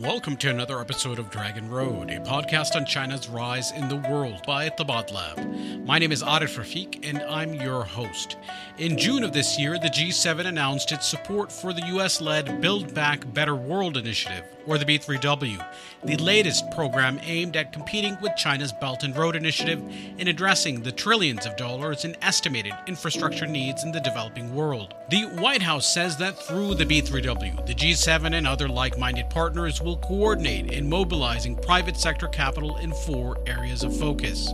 Welcome to another episode of Dragon Road, a podcast on China's rise in the world by Tabat Lab. My name is Arif Rafiq, and I'm your host. In June of this year, the G7 announced its support for the U.S.-led Build Back Better World Initiative, or the B3W, the latest program aimed at competing with China's Belt and Road Initiative in addressing the trillions of dollars in estimated infrastructure needs in the developing world. The White House says that through the B3W, the G7 and other like-minded partners will coordinate in mobilizing private sector capital in four areas of focus: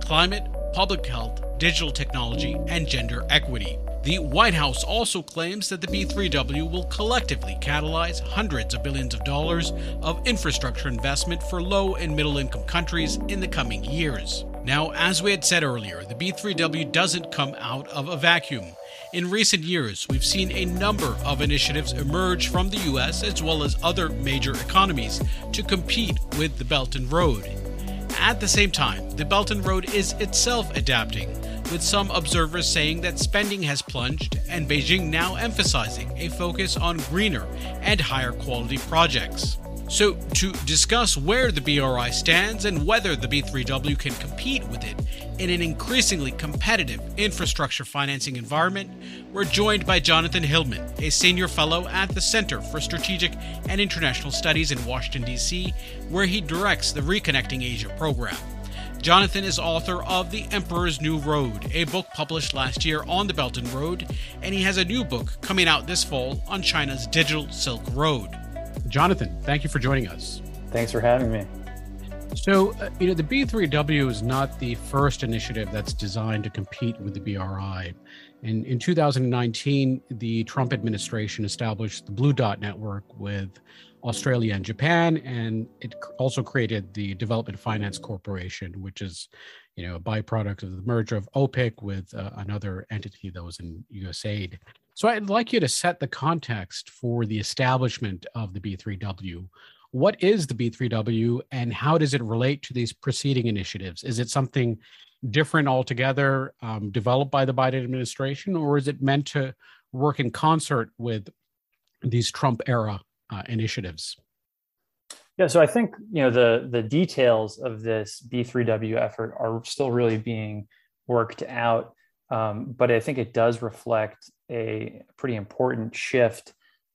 climate, public health, digital technology, and gender equity. The White House also claims that the B3W will collectively catalyze hundreds of billions of dollars of infrastructure investment for low- and middle-income countries in the coming years. Now, as we had said earlier, the B3W doesn't come out of a vacuum. In recent years, we've seen a number of initiatives emerge from the U.S. as well as other major economies to compete with the Belt and Road. At the same time, the Belt and Road is itself adapting, with some observers saying that spending has plunged and Beijing now emphasizing a focus on greener and higher quality projects. So, to discuss where the BRI stands and whether the B3W can compete with it in an increasingly competitive infrastructure financing environment, we're joined by Jonathan Hillman, a senior fellow at the Center for Strategic and International Studies in Washington, D.C., where he directs the Reconnecting Asia program. Jonathan is author of The Emperor's New Road, a book published last year on the Belt and Road, and he has a new book coming out this fall on China's Digital Silk Road. Jonathan, thank you for joining us. Thanks for having me. So, the B3W is not the first initiative that's designed to compete with the BRI. In 2019, the Trump administration established the Blue Dot Network with Australia and Japan, and it also created the Development Finance Corporation, which is, a byproduct of the merger of OPIC with another entity that was in USAID. So I'd like you to set the context for the establishment of the B3W. What is the B3W, and how does it relate to these preceding initiatives? Is it something different altogether, developed by the Biden administration, or is it meant to work in concert with these Trump-era initiatives? Yeah, so I think the details of this B3W effort are still really being worked out, but I think it does reflect a pretty important shift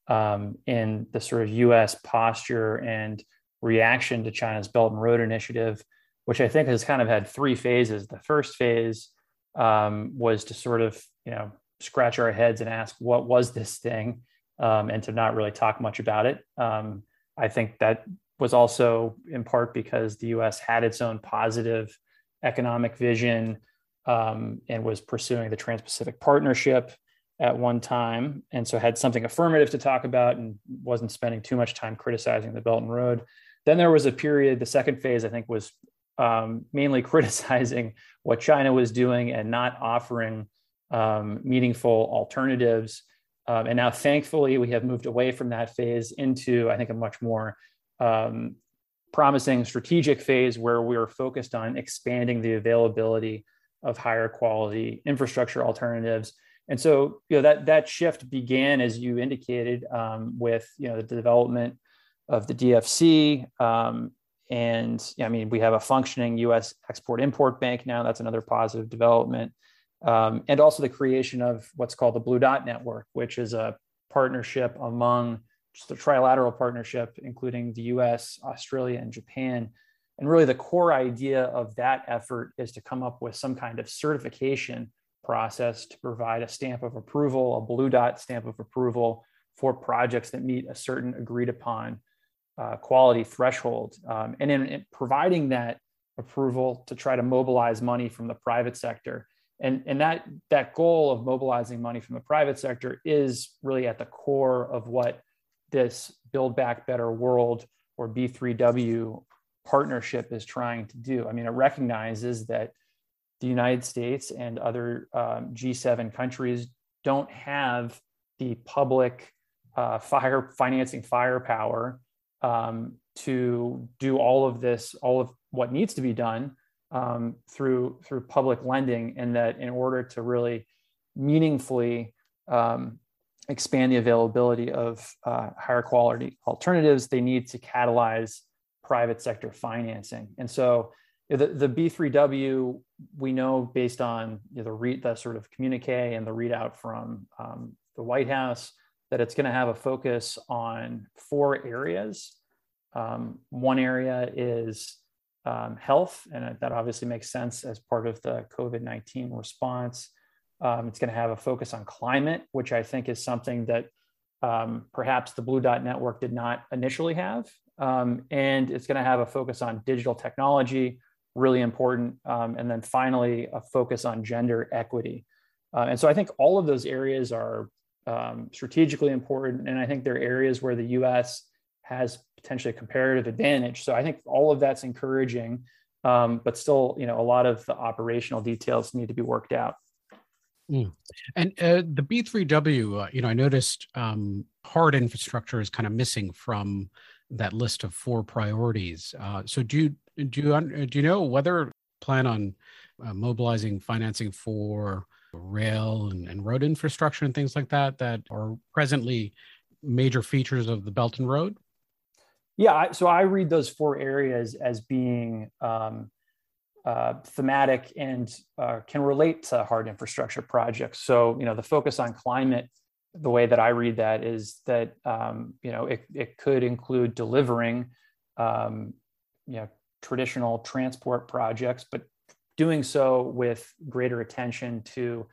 in the sort of U.S. posture and reaction to China's Belt and Road Initiative, which I think has kind of had three phases. The first phase was to sort of scratch our heads and ask, what was this thing, and to not really talk much about it. I think that was also in part because the U.S. had its own positive economic vision and was pursuing the Trans-Pacific Partnership at one time, and so had something affirmative to talk about and wasn't spending too much time criticizing the Belt and Road. Then there was a period, the second phase, I think, was mainly criticizing what China was doing and not offering meaningful alternatives. And now, thankfully, we have moved away from that phase into, I think, a much more promising strategic phase where we are focused on expanding the availability of higher quality infrastructure alternatives. And so, that shift began, as you indicated, with the development of the DFC, we have a functioning U.S. Export-Import Bank now. That's another positive development, and also the creation of what's called the Blue Dot Network, which is a partnership among just a trilateral partnership, including the U.S., Australia, and Japan. And really, the core idea of that effort is to come up with some kind of certification process to provide a stamp of approval, a blue dot stamp of approval for projects that meet a certain agreed upon quality threshold. And in providing that approval to try to mobilize money from the private sector. And that goal of mobilizing money from the private sector is really at the core of what this Build Back Better World or B3W partnership is trying to do. I mean, it recognizes that the United States and other G7 countries don't have the public financing firepower to do all of what needs to be done through public lending, and that in order to really meaningfully expand the availability of higher quality alternatives, they need to catalyze private sector financing. And so the B3W, we know based on the sort of communique and the readout from the White House that it's going to have a focus on four areas. One area is health, and that obviously makes sense as part of the COVID-19 response. It's going to have a focus on climate, which I think is something that perhaps the Blue Dot Network did not initially have. And it's going to have a focus on digital technology, really important. And then finally, a focus on gender equity. And so I think all of those areas are strategically important. And I think they're areas where the US has potentially a comparative advantage. So I think all of that's encouraging, but still, a lot of the operational details need to be worked out. Mm. And the B3W, I noticed hard infrastructure is kind of missing from that list of four priorities. So do you know whether plan on mobilizing financing for rail and road infrastructure and things like that are presently major features of the Belt and Road? Yeah, so I read those four areas as being thematic and can relate to hard infrastructure projects. So, the focus on climate, the way that I read that is that, it could include delivering, traditional transport projects, but doing so with greater attention to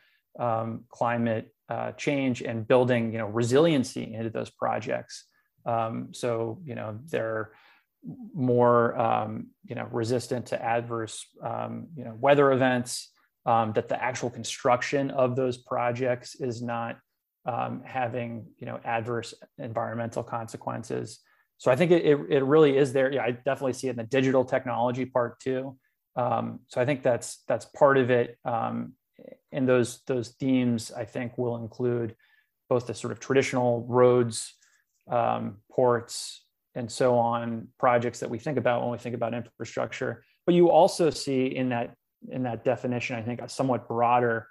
climate change and building, resiliency into those projects. So, they're more, resistant to adverse, weather events, that the actual construction of those projects is not having, adverse environmental consequences. So I think it really is there. Yeah, I definitely see it in the digital technology part too. So I think that's part of it. And those themes, I think, will include both the sort of traditional roads, ports, and so on, projects that we think about when we think about infrastructure. But you also see in that definition, I think, a somewhat broader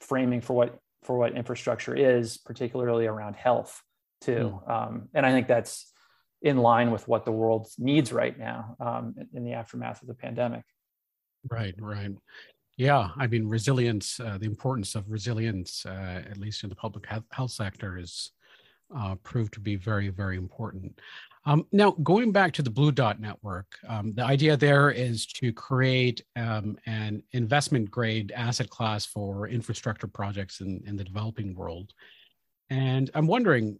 framing for what infrastructure is, particularly around health too. Mm. And I think that's in line with what the world needs right now in the aftermath of the pandemic. Right. Yeah, I mean, resilience, the importance of resilience, at least in the public health sector, is proved to be very, very important. Now, going back to the Blue Dot Network, the idea there is to create an investment-grade asset class for infrastructure projects in the developing world. And I'm wondering,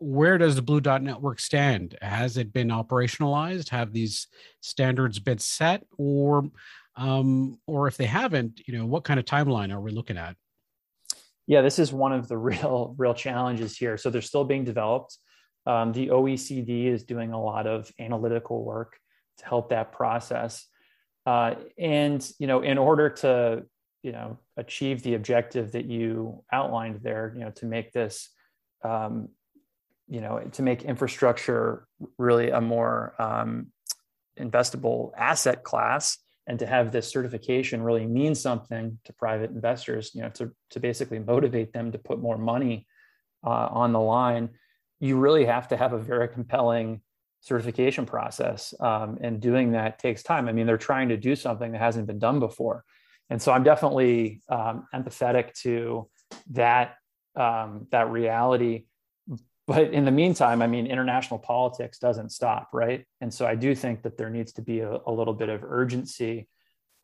where does the Blue Dot Network stand? Has it been operationalized? Have these standards been set? Or if they haven't, what kind of timeline are we looking at? Yeah, this is one of the real challenges here. So they're still being developed. The OECD is doing a lot of analytical work to help that process. And, in order to, achieve the objective that you outlined there, to make this, to make infrastructure really a more investable asset class, and to have this certification really mean something to private investors, to basically motivate them to put more money on the line, you really have to have a very compelling certification process. And doing that takes time. I mean, they're trying to do something that hasn't been done before. And so I'm definitely empathetic to that reality. But in the meantime, I mean, international politics doesn't stop, right? And so I do think that there needs to be a little bit of urgency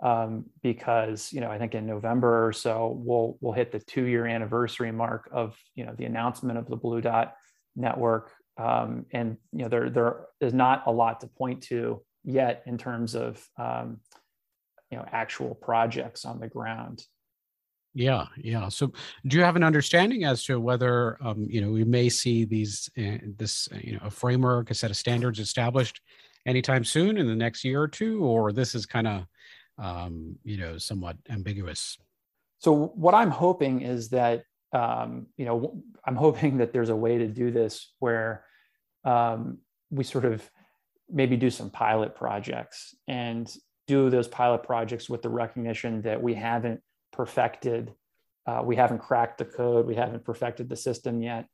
because, I think in November or so, we'll hit the 2-year anniversary mark of, the announcement of the Blue Dot Network. And, there is not a lot to point to yet in terms of, actual projects on the ground. Yeah. So, do you have an understanding as to whether we may see a framework, a set of standards established anytime soon in the next year or two, or this is kind of somewhat ambiguous? So, what I'm hoping is that I'm hoping that there's a way to do this where we sort of maybe do some pilot projects and do those pilot projects with the recognition that we haven't perfected We haven't cracked the code. We haven't perfected the system yet.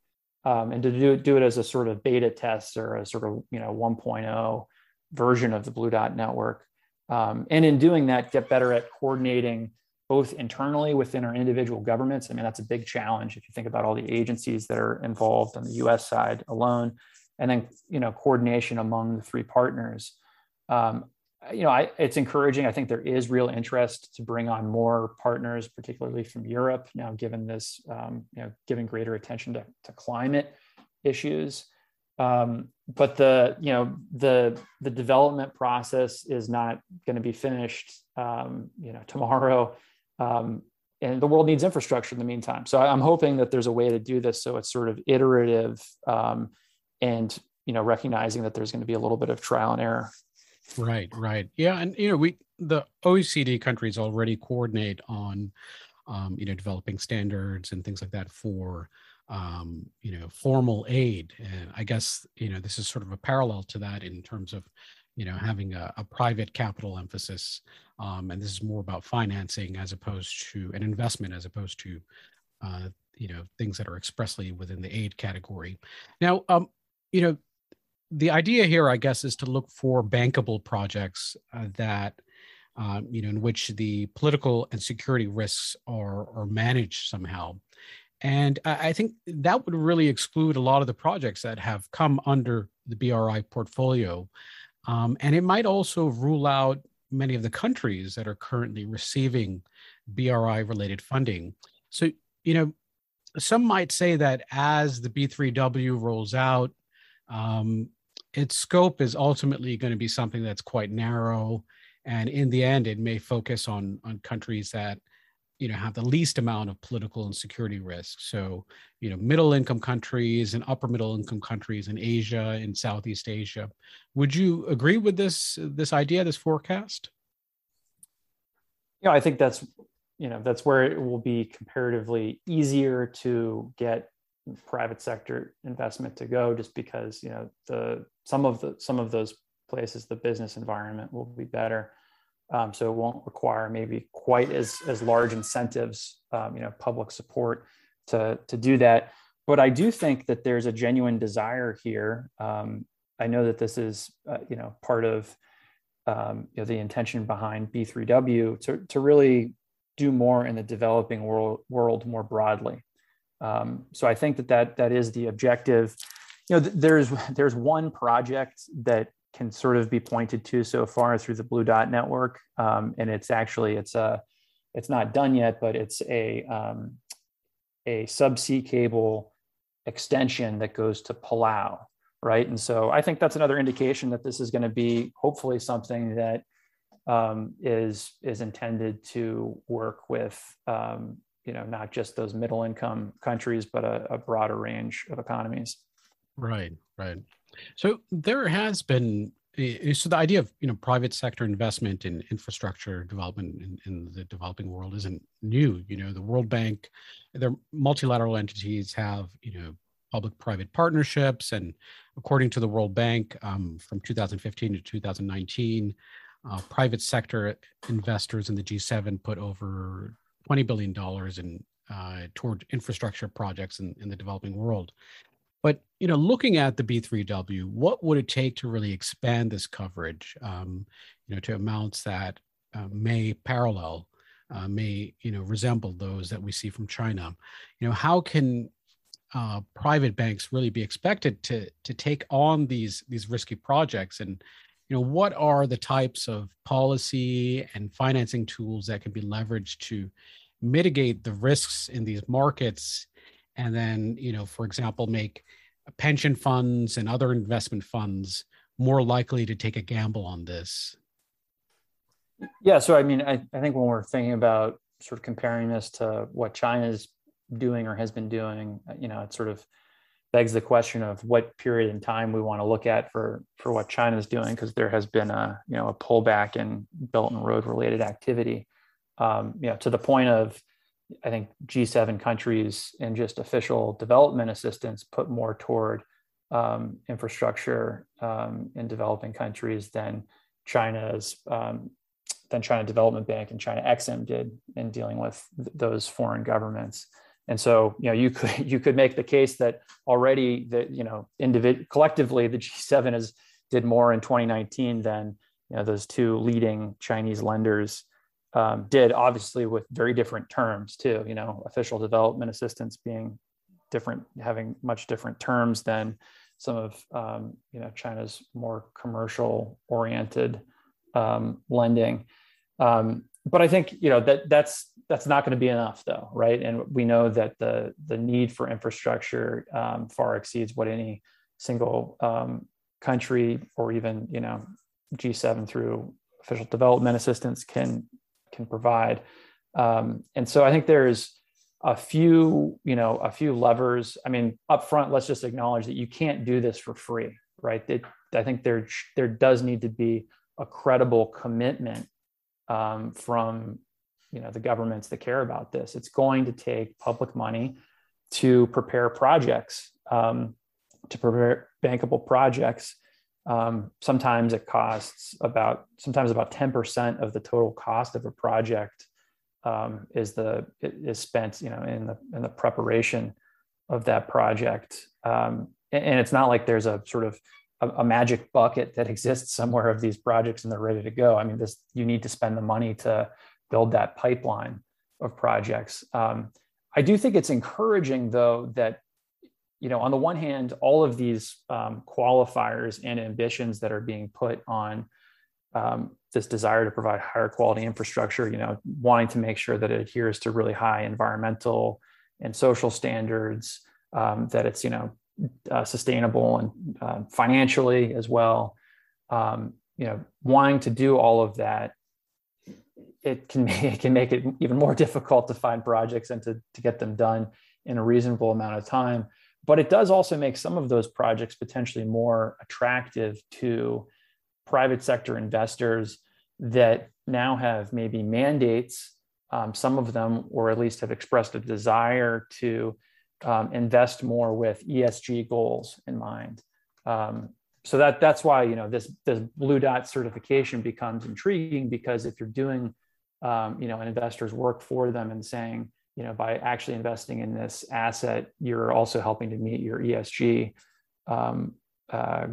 And to do it as a sort of beta test or a sort of 1.0 version of the Blue Dot Network. And in doing that, get better at coordinating both internally within our individual governments. I mean, that's a big challenge if you think about all the agencies that are involved on the US side alone, and then, coordination among the three partners. It's encouraging. I think there is real interest to bring on more partners, particularly from Europe now, given this, giving greater attention to climate issues. But the development process is not going to be finished, tomorrow. And the world needs infrastructure in the meantime. So I'm hoping that there's a way to do this so it's sort of iterative, and, recognizing that there's going to be a little bit of trial and error. Right, right. Yeah. And, the OECD countries already coordinate on, developing standards and things like that for, formal aid. And I guess, this is sort of a parallel to that in terms of, having a private capital emphasis. And this is more about financing as opposed to an investment, as opposed to, things that are expressly within the aid category. Now, the idea here, I guess, is to look for bankable projects that, in which the political and security risks are managed somehow. And I think that would really exclude a lot of the projects that have come under the BRI portfolio. And it might also rule out many of the countries that are currently receiving BRI-related funding. So, some might say that as the B3W rolls out, its scope is ultimately going to be something that's quite narrow. And in the end, it may focus on countries that, have the least amount of political and security risk. So, middle income countries and upper middle income countries in Asia and Southeast Asia. Would you agree with this idea, this forecast? I think that's, that's where it will be comparatively easier to get private sector investment to go, just because some of those places the business environment will be better, so it won't require maybe quite as large incentives, public support to do that. But I do think that there's a genuine desire here. I know that this is part of the intention behind B3W to really do more in the developing world more broadly. So I think that is the objective. There's one project that can sort of be pointed to so far through the Blue Dot Network, and it's not done yet, but it's a subsea cable extension that goes to Palau, right? And so I think that's another indication that this is going to be hopefully something that is intended to work with. Not just those middle income countries, but a broader range of economies. Right, right. So there has been, the idea of, private sector investment in infrastructure development in the developing world isn't new. The World Bank, their multilateral entities have, public-private partnerships. And according to the World Bank, from 2015 to 2019, private sector investors in the G7 put over $20 billion toward infrastructure projects in the developing world. But, looking at the B3W, what would it take to really expand this coverage, to amounts that may resemble those that we see from China? How can private banks really be expected to take on these risky projects? And, what are the types of policy and financing tools that can be leveraged to mitigate the risks in these markets? And then, for example, make pension funds and other investment funds more likely to take a gamble on this? Yeah. So, I think when we're thinking about sort of comparing this to what China's doing or has been doing, it sort of begs the question of what period in time we want to look at for what China's doing, because there has been a pullback in Belt and Road related activity, to the point of, I think G7 countries and just official development assistance put more toward infrastructure in developing countries than China's than China Development Bank and China Exim did in dealing with those foreign governments. And so, you know, you could make the case that already that, you know, collectively the G7 did more in 2019 than, you know, those two leading Chinese lenders did, obviously with very different terms too, you know, official development assistance being different, having much different terms than some of, you know, China's more commercial oriented lending. But I think, you know, that's not going to be enough, though, right? And we know that the need for infrastructure far exceeds what any single country or even, you know, G7 through official development assistance can provide. And so I think there's a few levers. I mean, up front, let's just acknowledge that you can't do this for free, right? I think there does need to be a credible commitment from, you know, the governments that care about this. It's going to take public money to prepare projects, to prepare bankable projects. Sometimes it costs about 10% of the total cost of a project is spent, you know, in the preparation of that project. And it's not like there's a sort of a magic bucket that exists somewhere of these projects and they're ready to go. I mean, you need to spend the money to build that pipeline of projects. I do think it's encouraging, though, that, you know, on the one hand, all of these qualifiers and ambitions that are being put on this desire to provide higher quality infrastructure, you know, wanting to make sure that it adheres to really high environmental and social standards, that it's, you know, sustainable and financially as well, you know, wanting to do all of that, it can make it even more difficult to find projects and to get them done in a reasonable amount of time. But it does also make some of those projects potentially more attractive to private sector investors that now have maybe mandates, some of them, or at least have expressed a desire to invest more with ESG goals in mind. So that's why, you know, this Blue Dot certification becomes intriguing, because if you're doing, you know, an investor's work for them and saying, you know, by actually investing in this asset, you're also helping to meet your ESG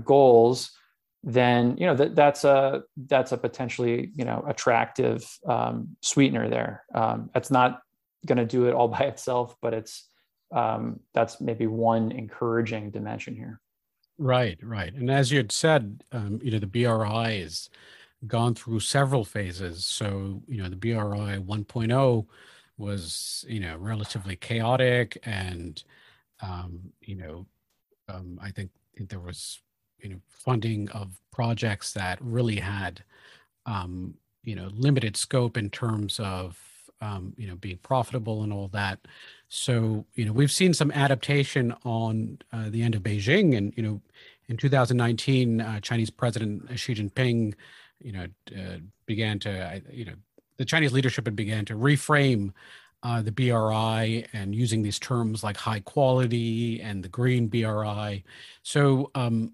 goals, then, you know, that's a potentially, you know, attractive sweetener there. That's not going to do it all by itself, but it's that's maybe one encouraging dimension here. Right. And as you had said, you know, the BRI has gone through several phases. So, you know, the BRI 1.0 was, you know, relatively chaotic, and, you know, I think there was, you know, funding of projects that really had, you know, limited scope in terms of, you know, being profitable and all that. So, you know, we've seen some adaptation on the end of Beijing. And, you know, in 2019, Chinese President Xi Jinping, you know, began to, you know, the Chinese leadership had began to reframe the BRI and using these terms like high quality and the green BRI. So,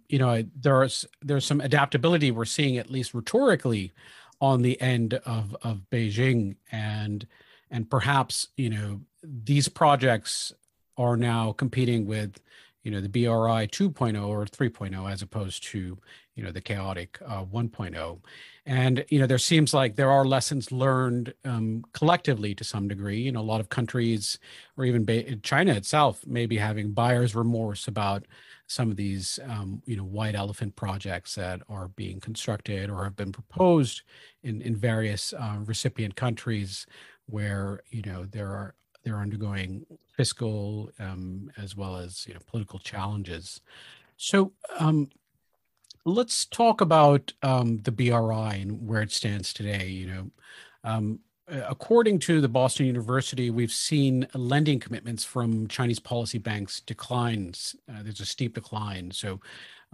you know, there's some adaptability we're seeing, at least rhetorically, on the end of Beijing, and perhaps, you know, these projects are now competing with, you know, the BRI 2.0 or 3.0, as opposed to, you know, the chaotic 1.0. And, you know, there seems like there are lessons learned collectively to some degree. You know, a lot of countries, or even China itself, may be having buyer's remorse about some of these, you know, white elephant projects that are being constructed or have been proposed in various recipient countries where, you know, they're undergoing fiscal as well as, you know, political challenges. So let's talk about the BRI and where it stands today. You know, according to the Boston University, we've seen lending commitments from Chinese policy banks declines. There's a steep decline. So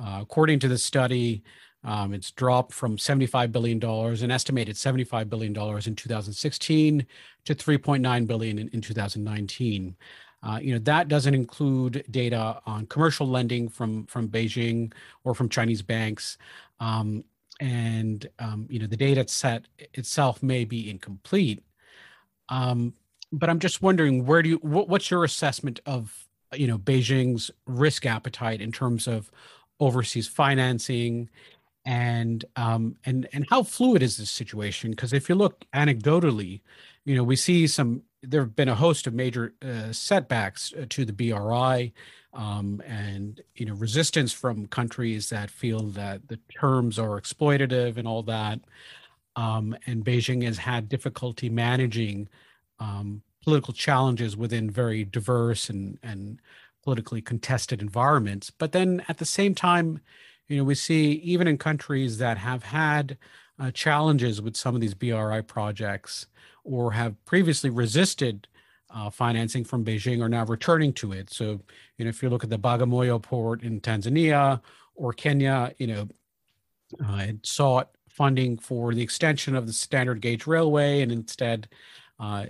according to the study, it's dropped from $75 billion, an estimated $75 billion in 2016, to $3.9 billion in 2019. You know, that doesn't include data on commercial lending from Beijing or from Chinese banks. and the data set itself may be incomplete. But I'm just wondering, what's your assessment of Beijing's risk appetite in terms of overseas financing, and how fluid is this situation? Because if you look anecdotally, we see there have been a host of major setbacks to the BRI, and resistance from countries that feel that the terms are exploitative and all that. And Beijing has had difficulty managing political challenges within very diverse and politically contested environments. But then at the same time, we see even in countries that have had challenges with some of these BRI projects or have previously resisted financing from Beijing are now returning to it. So, if you look at the Bagamoyo port in Tanzania or Kenya, it sought funding for the extension of the standard gauge railway, and instead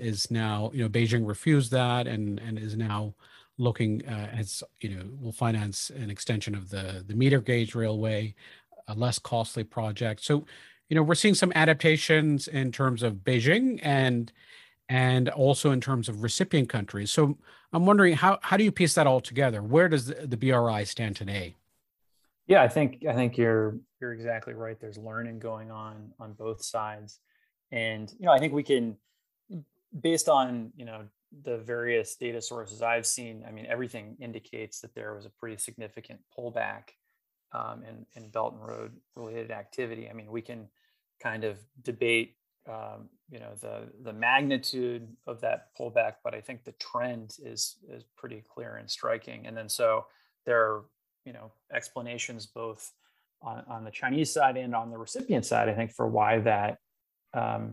is now, Beijing refused that and is now looking will finance an extension of the meter gauge railway, a less costly project. So, we're seeing some adaptations in terms of Beijing and also in terms of recipient countries. So I'm wondering, how do you piece that all together? Where does the BRI stand today? Yeah, I think you're exactly right. There's learning going on both sides. And, I think we can, based on, the various data sources I've seen, everything indicates that there was a pretty significant pullback in Belt and Road related activity. We can kind of debate, the magnitude of that pullback, but I think the trend is pretty clear and striking. And then so there are, explanations both on the Chinese side and on the recipient side, I think, for why that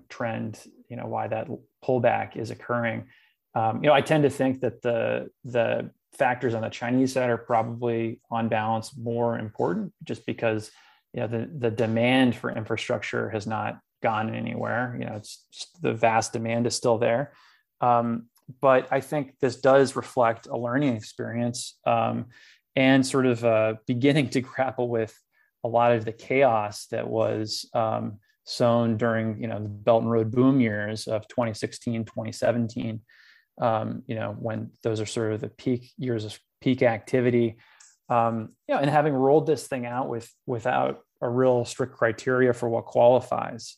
trend, why that pullback is occurring. I tend to think that the factors on the Chinese side are probably on balance more important, just because the demand for infrastructure has not gone anywhere. It's the vast demand is still there. But I think this does reflect a learning experience and sort of beginning to grapple with a lot of the chaos that was sown during the Belt and Road boom years of 2016, 2017. When those are sort of the peak years of peak activity, and having rolled this thing out without a real strict criteria for what qualifies,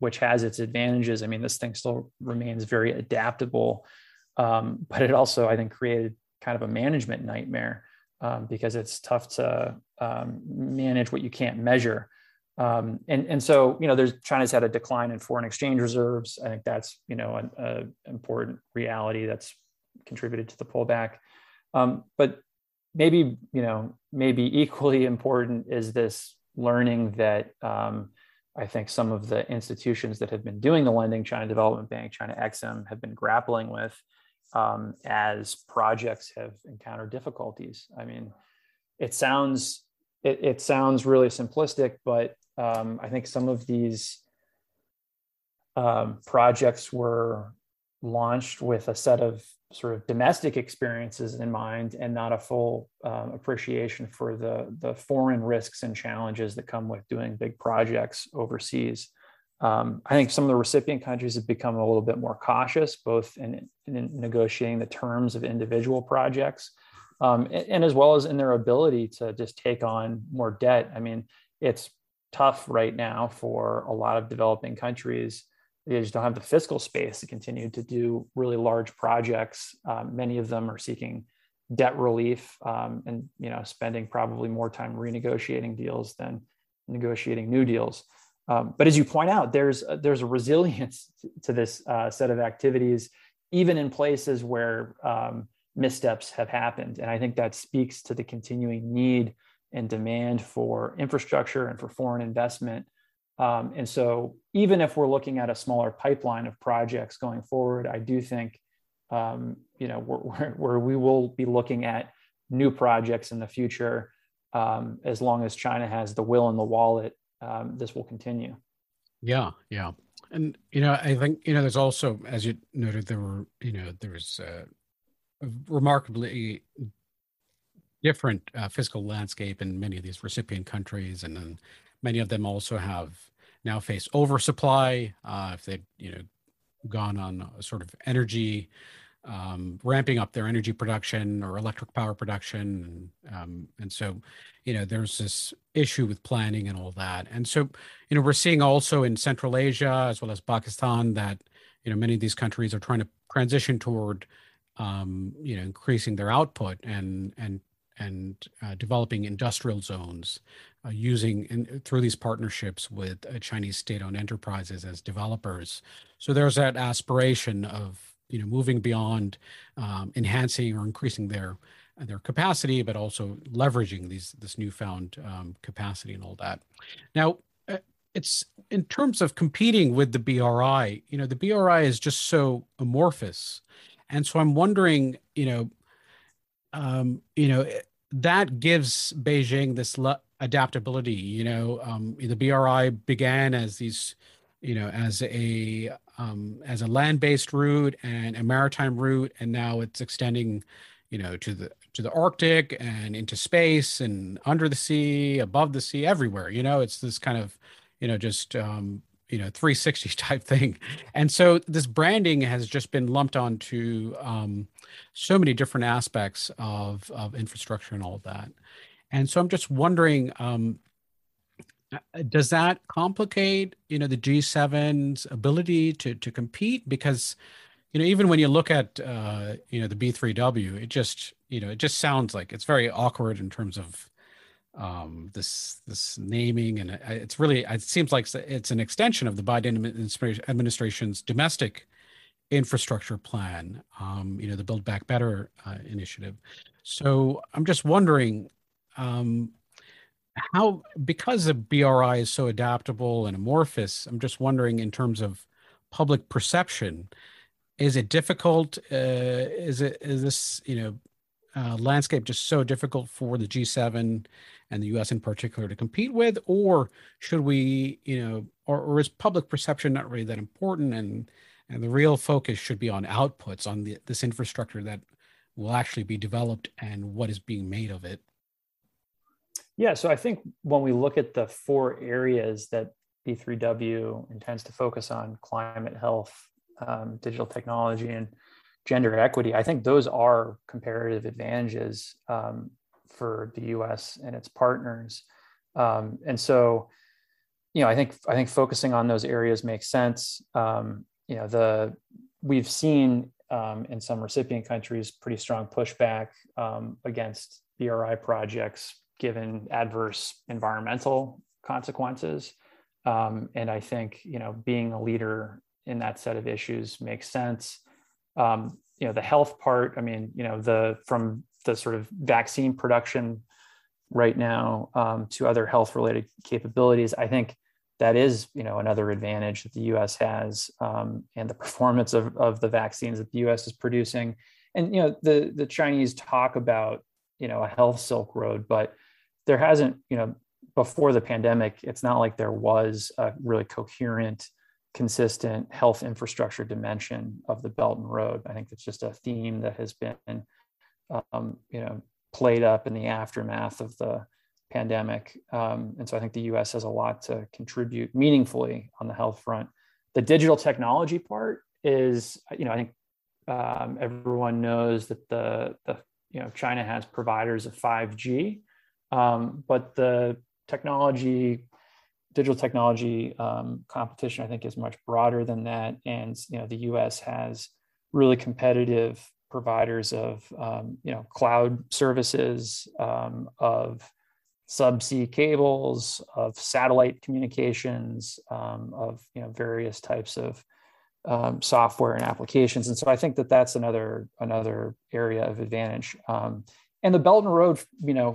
which has its advantages. This thing still remains very adaptable, but it also, I think, created kind of a management nightmare because it's tough to manage what you can't measure. And so, China's had a decline in foreign exchange reserves. I think that's, an important reality that's contributed to the pullback. But maybe, maybe equally important is this learning that I think some of the institutions that have been doing the lending, China Development Bank, China Exim, have been grappling with as projects have encountered difficulties. It sounds really simplistic, but I think some of these projects were launched with a set of sort of domestic experiences in mind and not a full appreciation for the foreign risks and challenges that come with doing big projects overseas. I think some of the recipient countries have become a little bit more cautious, both in negotiating the terms of individual projects and as well as in their ability to just take on more debt. It's tough right now for a lot of developing countries. They just don't have the fiscal space to continue to do really large projects. Many of them are seeking debt relief and spending probably more time renegotiating deals than negotiating new deals. But as you point out, there's a resilience to this set of activities, even in places where missteps have happened. And I think that speaks to the continuing need and demand for infrastructure and for foreign investment. And so even if we're looking at a smaller pipeline of projects going forward, I do think, we will be looking at new projects in the future. As long as China has the will and the wallet, this will continue. Yeah. And, I think, there's also, as you noted, there was a remarkably different fiscal landscape in many of these recipient countries, and then many of them also have now faced oversupply. If they've gone on a sort of energy, ramping up their energy production or electric power production, and so there's this issue with planning and all that. And so we're seeing also in Central Asia as well as Pakistan that many of these countries are trying to transition toward increasing their output and developing industrial zones using through these partnerships with Chinese state-owned enterprises as developers. So there's that aspiration of moving beyond enhancing or increasing their capacity, but also leveraging this newfound capacity and all that. Now, it's in terms of competing with the BRI. The BRI is just so amorphous, and so I'm wondering, that gives Beijing this adaptability. The BRI began as these, as a land-based route and a maritime route, and now it's extending, to the Arctic and into space and under the sea, above the sea, everywhere. It's this kind of, 360 type thing. And so this branding has just been lumped onto so many different aspects of infrastructure and all that. And so I'm just wondering, does that complicate, the G7's ability to compete? Because, even when you look at, the B3W, it just sounds like it's very awkward in terms of this naming, and it's really, it seems like it's an extension of the Biden administration's domestic infrastructure plan, the Build Back Better initiative. So I'm just wondering how, because the BRI is so adaptable and amorphous, I'm just wondering in terms of public perception, is it difficult? Is this landscape just so difficult for the G7 and the U.S. in particular to compete with, or should we, or is public perception not really that important, and the real focus should be on outputs, on this infrastructure that will actually be developed and what is being made of it? Yeah, so I think when we look at the four areas that B3W intends to focus on, climate, health, digital technology, and gender equity, I think those are comparative advantages for the U.S. and its partners, and so I think focusing on those areas makes sense. We've seen in some recipient countries pretty strong pushback against BRI projects given adverse environmental consequences, and I think being a leader in that set of issues makes sense. The health part, from the sort of vaccine production right now to other health related capabilities, I think that is, another advantage that the US has, and the performance of the vaccines that the US is producing. And, the Chinese talk about, a health Silk Road, but there hasn't, before the pandemic, it's not like there was a really coherent, consistent health infrastructure dimension of the Belt and Road. I think it's just a theme that has been, played up in the aftermath of the pandemic. And so I think the US has a lot to contribute meaningfully on the health front. The digital technology part is, I think everyone knows that the China has providers of 5G, but the digital technology competition, I think, is much broader than that. And, the US has really competitive providers of, cloud services, of subsea cables, of satellite communications, of, various types of software and applications. And so I think that that's another area of advantage. And the Belt and Road,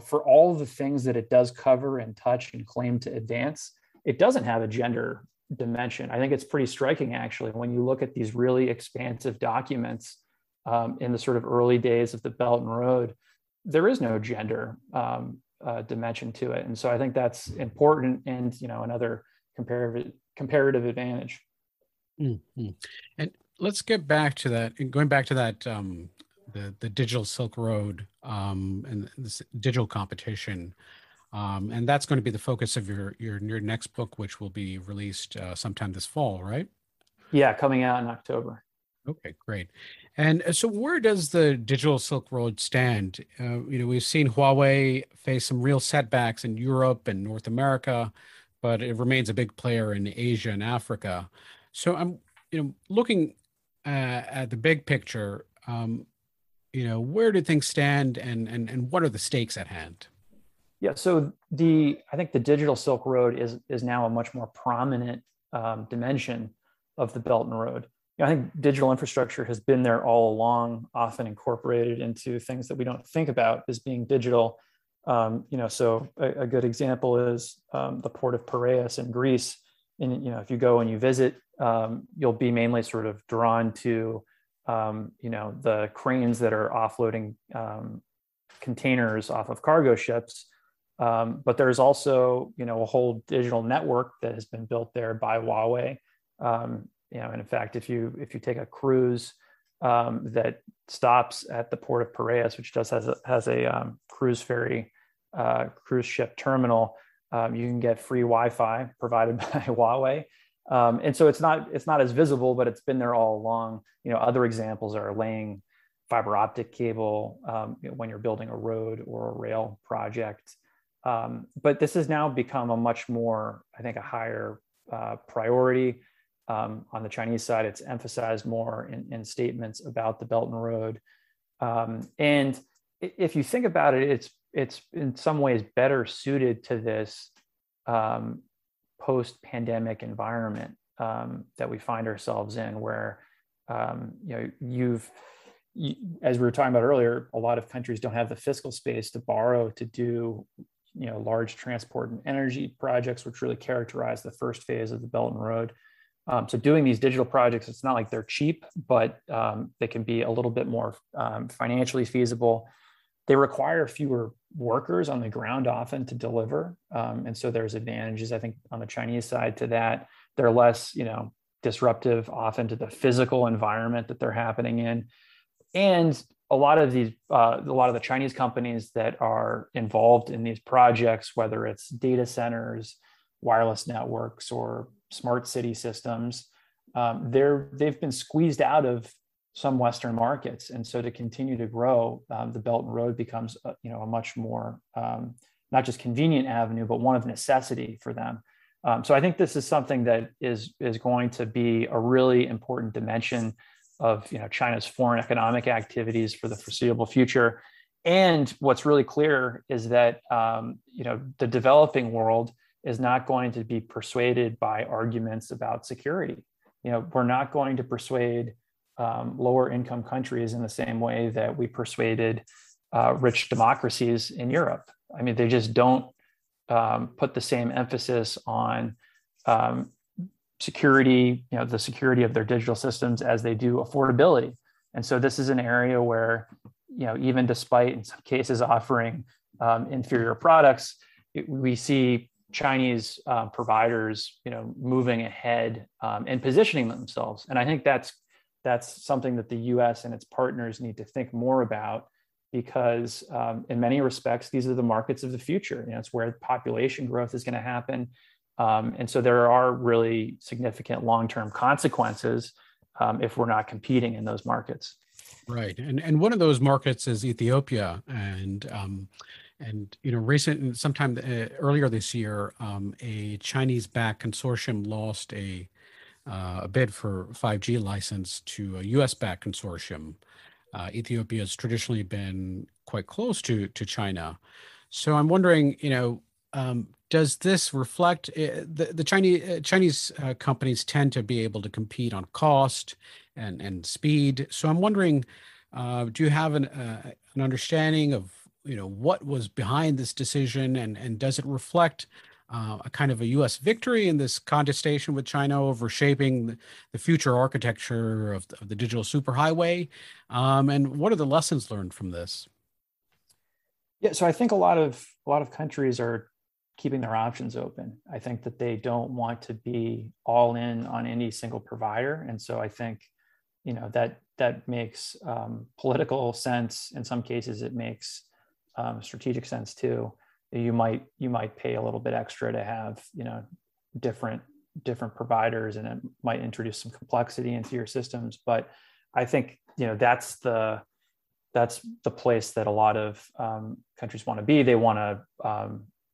for all the things that it does cover and touch and claim to advance, it doesn't have a gender dimension. I think it's pretty striking, actually, when you look at these really expansive documents in the sort of early days of the Belt and Road, there is no gender dimension to it. And so I think that's important and, another comparative advantage. Mm-hmm. And let's get back to that, the Digital Silk Road and this digital competition. And that's going to be the focus of your next book, which will be released sometime this fall, right? Yeah, coming out in October. Okay, great. And so where does the Digital Silk Road stand? You know, we've seen Huawei face some real setbacks in Europe and North America, but it remains a big player in Asia and Africa. So I'm, you know, looking at the big picture, you know, where do things stand and what are the stakes at hand? Yeah, so I think the Digital Silk Road is now a much more prominent dimension of the Belt and Road. You know, I think digital infrastructure has been there all along, often incorporated into things that we don't think about as being digital. You know, so a good example is the port of Piraeus in Greece. And you know, if you go and you visit, you'll be mainly sort of drawn to you know, the cranes that are offloading containers off of cargo ships. But there's also, you know, a whole digital network that has been built there by Huawei. You know, and in fact, if you take a cruise that stops at the port of Piraeus, which just has a cruise ferry, cruise ship terminal, you can get free Wi-Fi provided by Huawei. And so it's not as visible, but it's been there all along. You know, other examples are laying fiber optic cable when you're building a road or a rail project. But this has now become a much more, I think, a higher priority. On the Chinese side, it's emphasized more in statements about the Belt and Road. And if you think about it, it's in some ways better suited to this post-pandemic environment that we find ourselves in, where you know, as we were talking about earlier, a lot of countries don't have the fiscal space to borrow to do, you know, large transport and energy projects, which really characterize the first phase of the Belt and Road. So doing these digital projects, it's not like they're cheap, but they can be a little bit more financially feasible. They require fewer workers on the ground often to deliver. And so there's advantages, I think, on the Chinese side to that. They're less, you know, disruptive often to the physical environment that they're happening in. And a lot of the Chinese companies that are involved in these projects, whether it's data centers, wireless networks, or smart city systems, they've been squeezed out of some Western markets. And so to continue to grow, the Belt and Road becomes, you know, a much more, not just convenient avenue, but one of necessity for them. So I think this is something that is going to be a really important dimension of, you know, China's foreign economic activities for the foreseeable future. And what's really clear is that, you know, the developing world is not going to be persuaded by arguments about security. You know, we're not going to persuade lower income countries in the same way that we persuaded rich democracies in Europe. I mean, they just don't put the same emphasis on security, you know, the security of their digital systems as they do affordability. And so this is an area where, you know, even despite in some cases offering inferior products, we see Chinese providers, you know, moving ahead and positioning themselves. And I think that's something that the US and its partners need to think more about, because in many respects, these are the markets of the future. You know, it's where population growth is going to happen. And so there are really significant long-term consequences if we're not competing in those markets. Right. And one of those markets is Ethiopia. And you know, earlier this year, a Chinese-backed consortium lost a bid for 5G license to a U.S.-backed consortium. Ethiopia has traditionally been quite close to China, so I'm wondering, you know, does this reflect the Chinese companies tend to be able to compete on cost and speed? So I'm wondering, do you have an understanding of, you know, what was behind this decision, and does it reflect a kind of a U.S. victory in this contestation with China over shaping the future architecture of the digital superhighway? And what are the lessons learned from this? Yeah, so I think a lot of countries are keeping their options open. I think that they don't want to be all in on any single provider, and so I think, you know, that makes political sense. In some cases, it makes strategic sense too. You might pay a little bit extra to have, you know, different providers, and it might introduce some complexity into your systems. But I think, you know, that's the place that a lot of countries want to be. They want to,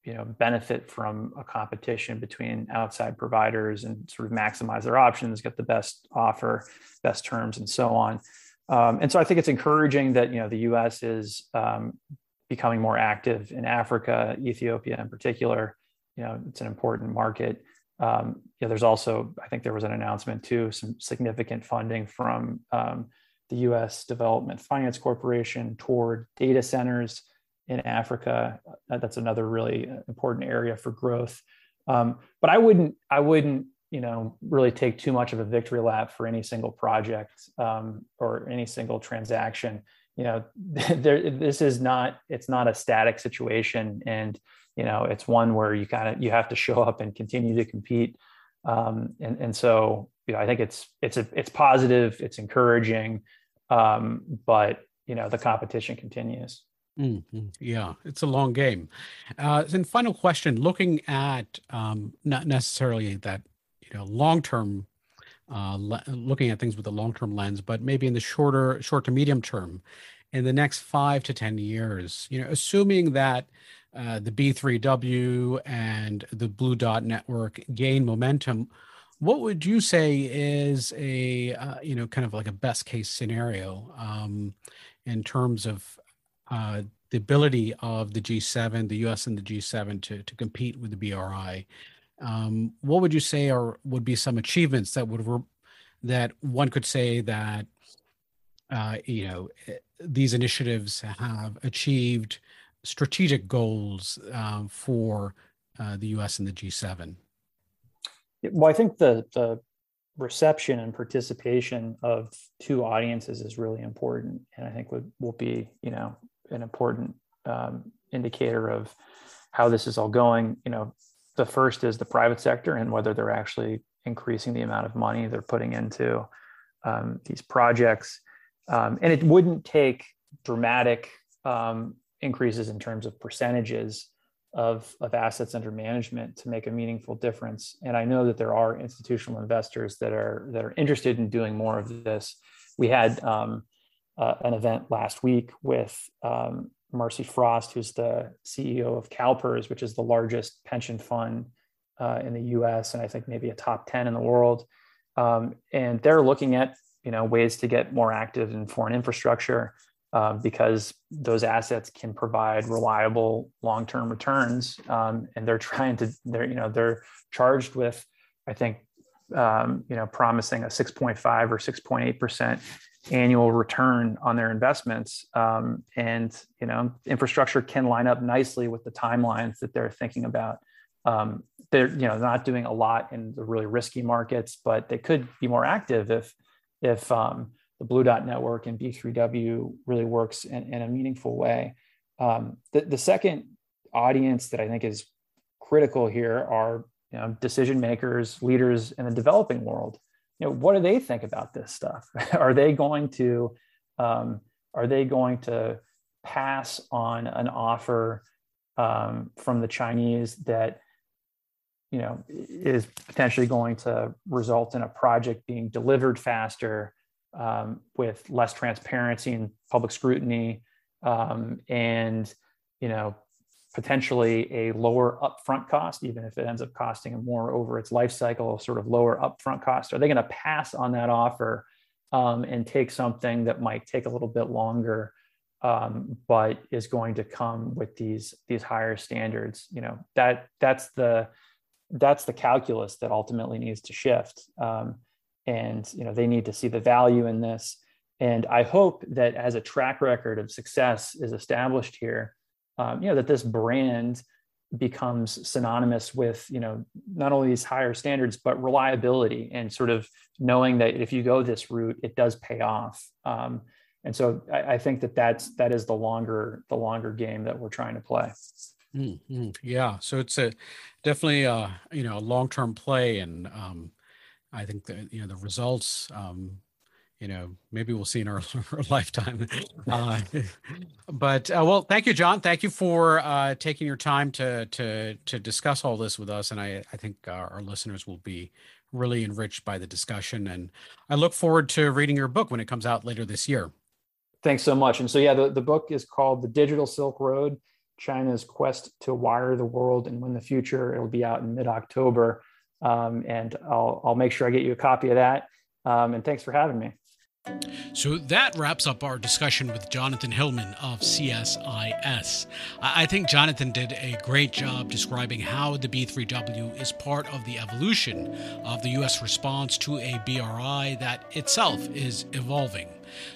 you know, benefit from a competition between outside providers and sort of maximize their options, get the best offer, best terms, and so on. And so I think it's encouraging that, you know, the U.S. is becoming more active in Africa, Ethiopia in particular. You know, it's an important market. You know, there's also, I think there was an announcement too, some significant funding from the U.S. Development Finance Corporation toward data centers in Africa. That's another really important area for growth. But I wouldn't, you know, really take too much of a victory lap for any single project or any single transaction. You know, it's not a static situation, and you know, it's one where you have to show up and continue to compete. And so, you know, I think it's positive, it's encouraging, but you know, the competition continues. Mm-hmm. Yeah, it's a long game. Then final question, looking at not necessarily that, you know, long-term, looking at things with a long-term lens, but maybe in the short to medium term, in the next 5 to 10 years, you know, assuming that the B3W and the Blue Dot Network gain momentum, what would you say is a, you know, kind of like a best case scenario in terms of the ability of the G7, the U.S. and the G7 to compete with the BRI? What would you say would be some achievements that that one could say that, you know, these initiatives have achieved strategic goals for the U.S. and the G7? Well, I think the reception and participation of two audiences is really important, and I think will be, you know, an important indicator of how this is all going. You know, the first is the private sector and whether they're actually increasing the amount of money they're putting into these projects. And it wouldn't take dramatic increases in terms of percentages of assets under management to make a meaningful difference. And I know that there are institutional investors that are interested in doing more of this. We had an event last week with Marcy Frost, who's the CEO of CalPers, which is the largest pension fund in the US, and I think maybe a top 10 in the world. And they're looking at, you know, ways to get more active in foreign infrastructure because those assets can provide reliable long-term returns. And they're charged with, I think, you know, promising a 6.5 or 6.8% annual return on their investments. And, you know, infrastructure can line up nicely with the timelines that they're thinking about. They're, you know, not doing a lot in the really risky markets, but they could be more active if the Blue Dot Network and B3W really works in a meaningful way. The second audience that I think is critical here are, you know, decision makers, leaders in the developing world. You know, what do they think about this stuff? Are they going to pass on an offer from the Chinese that, you know, is potentially going to result in a project being delivered faster, with less transparency and public scrutiny, and, you know, potentially a lower upfront cost, even if it ends up costing more over its life cycle, sort of lower upfront cost? Are they going to pass on that offer and take something that might take a little bit longer, but is going to come with these higher standards? You know, that's the calculus that ultimately needs to shift. And, you know, they need to see the value in this. And I hope that as a track record of success is established here, you know, that this brand becomes synonymous with, you know, not only these higher standards, but reliability and sort of knowing that if you go this route, it does pay off. And so I think that is the longer game that we're trying to play. Mm-hmm. Yeah. So it's definitely you know, a long-term play, and I think that, you know, the results, you know, maybe we'll see in our lifetime. Well, thank you, John. Thank you for taking your time to discuss all this with us. And I think our listeners will be really enriched by the discussion. And I look forward to reading your book when it comes out later this year. Thanks so much. And so, yeah, the book is called The Digital Silk Road, China's Quest to Wire the World and Win the Future. It'll be out in mid-October. And I'll make sure I get you a copy of that. And thanks for having me. So that wraps up our discussion with Jonathan Hillman of CSIS. I think Jonathan did a great job describing how the B3W is part of the evolution of the U.S. response to a BRI that itself is evolving.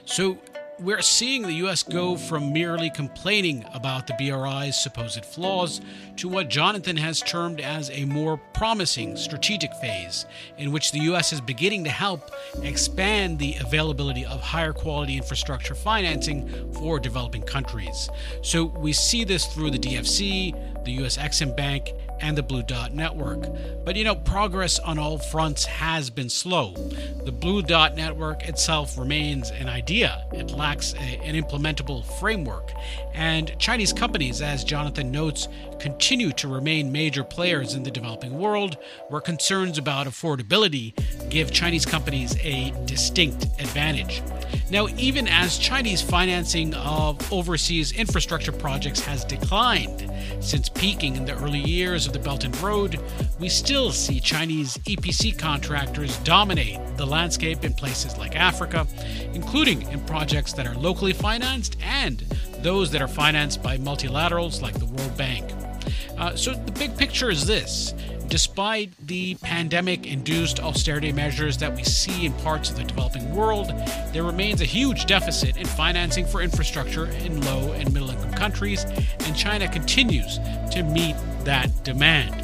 So we're seeing the U.S. go from merely complaining about the BRI's supposed flaws to what Jonathan has termed as a more promising strategic phase in which the U.S. is beginning to help expand the availability of higher quality infrastructure financing for developing countries. So we see this through the DFC, the U.S. Exim Bank, and the Blue Dot Network. But, you know, progress on all fronts has been slow. The Blue Dot Network itself remains an idea. It lacks an implementable framework. And Chinese companies, as Jonathan notes, continue to remain major players in the developing world, where concerns about affordability give Chinese companies a distinct advantage. Now, even as Chinese financing of overseas infrastructure projects has declined since peaking in the early years of the Belt and Road, we still see Chinese EPC contractors dominate the landscape in places like Africa, including in projects that are locally financed and those that are financed by multilaterals like the World Bank. So the big picture is this. Despite the pandemic-induced austerity measures that we see in parts of the developing world, there remains a huge deficit in financing for infrastructure in low- and middle-income countries, and China continues to meet that demand.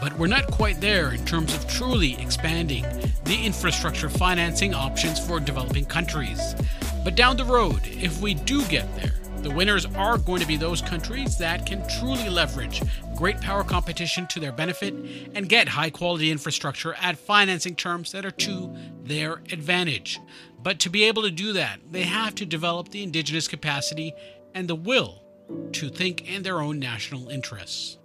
But we're not quite there in terms of truly expanding the infrastructure financing options for developing countries. But down the road, if we do get there, the winners are going to be those countries that can truly leverage great power competition to their benefit and get high-quality infrastructure at financing terms that are to their advantage. But to be able to do that, they have to develop the indigenous capacity and the will to think in their own national interests.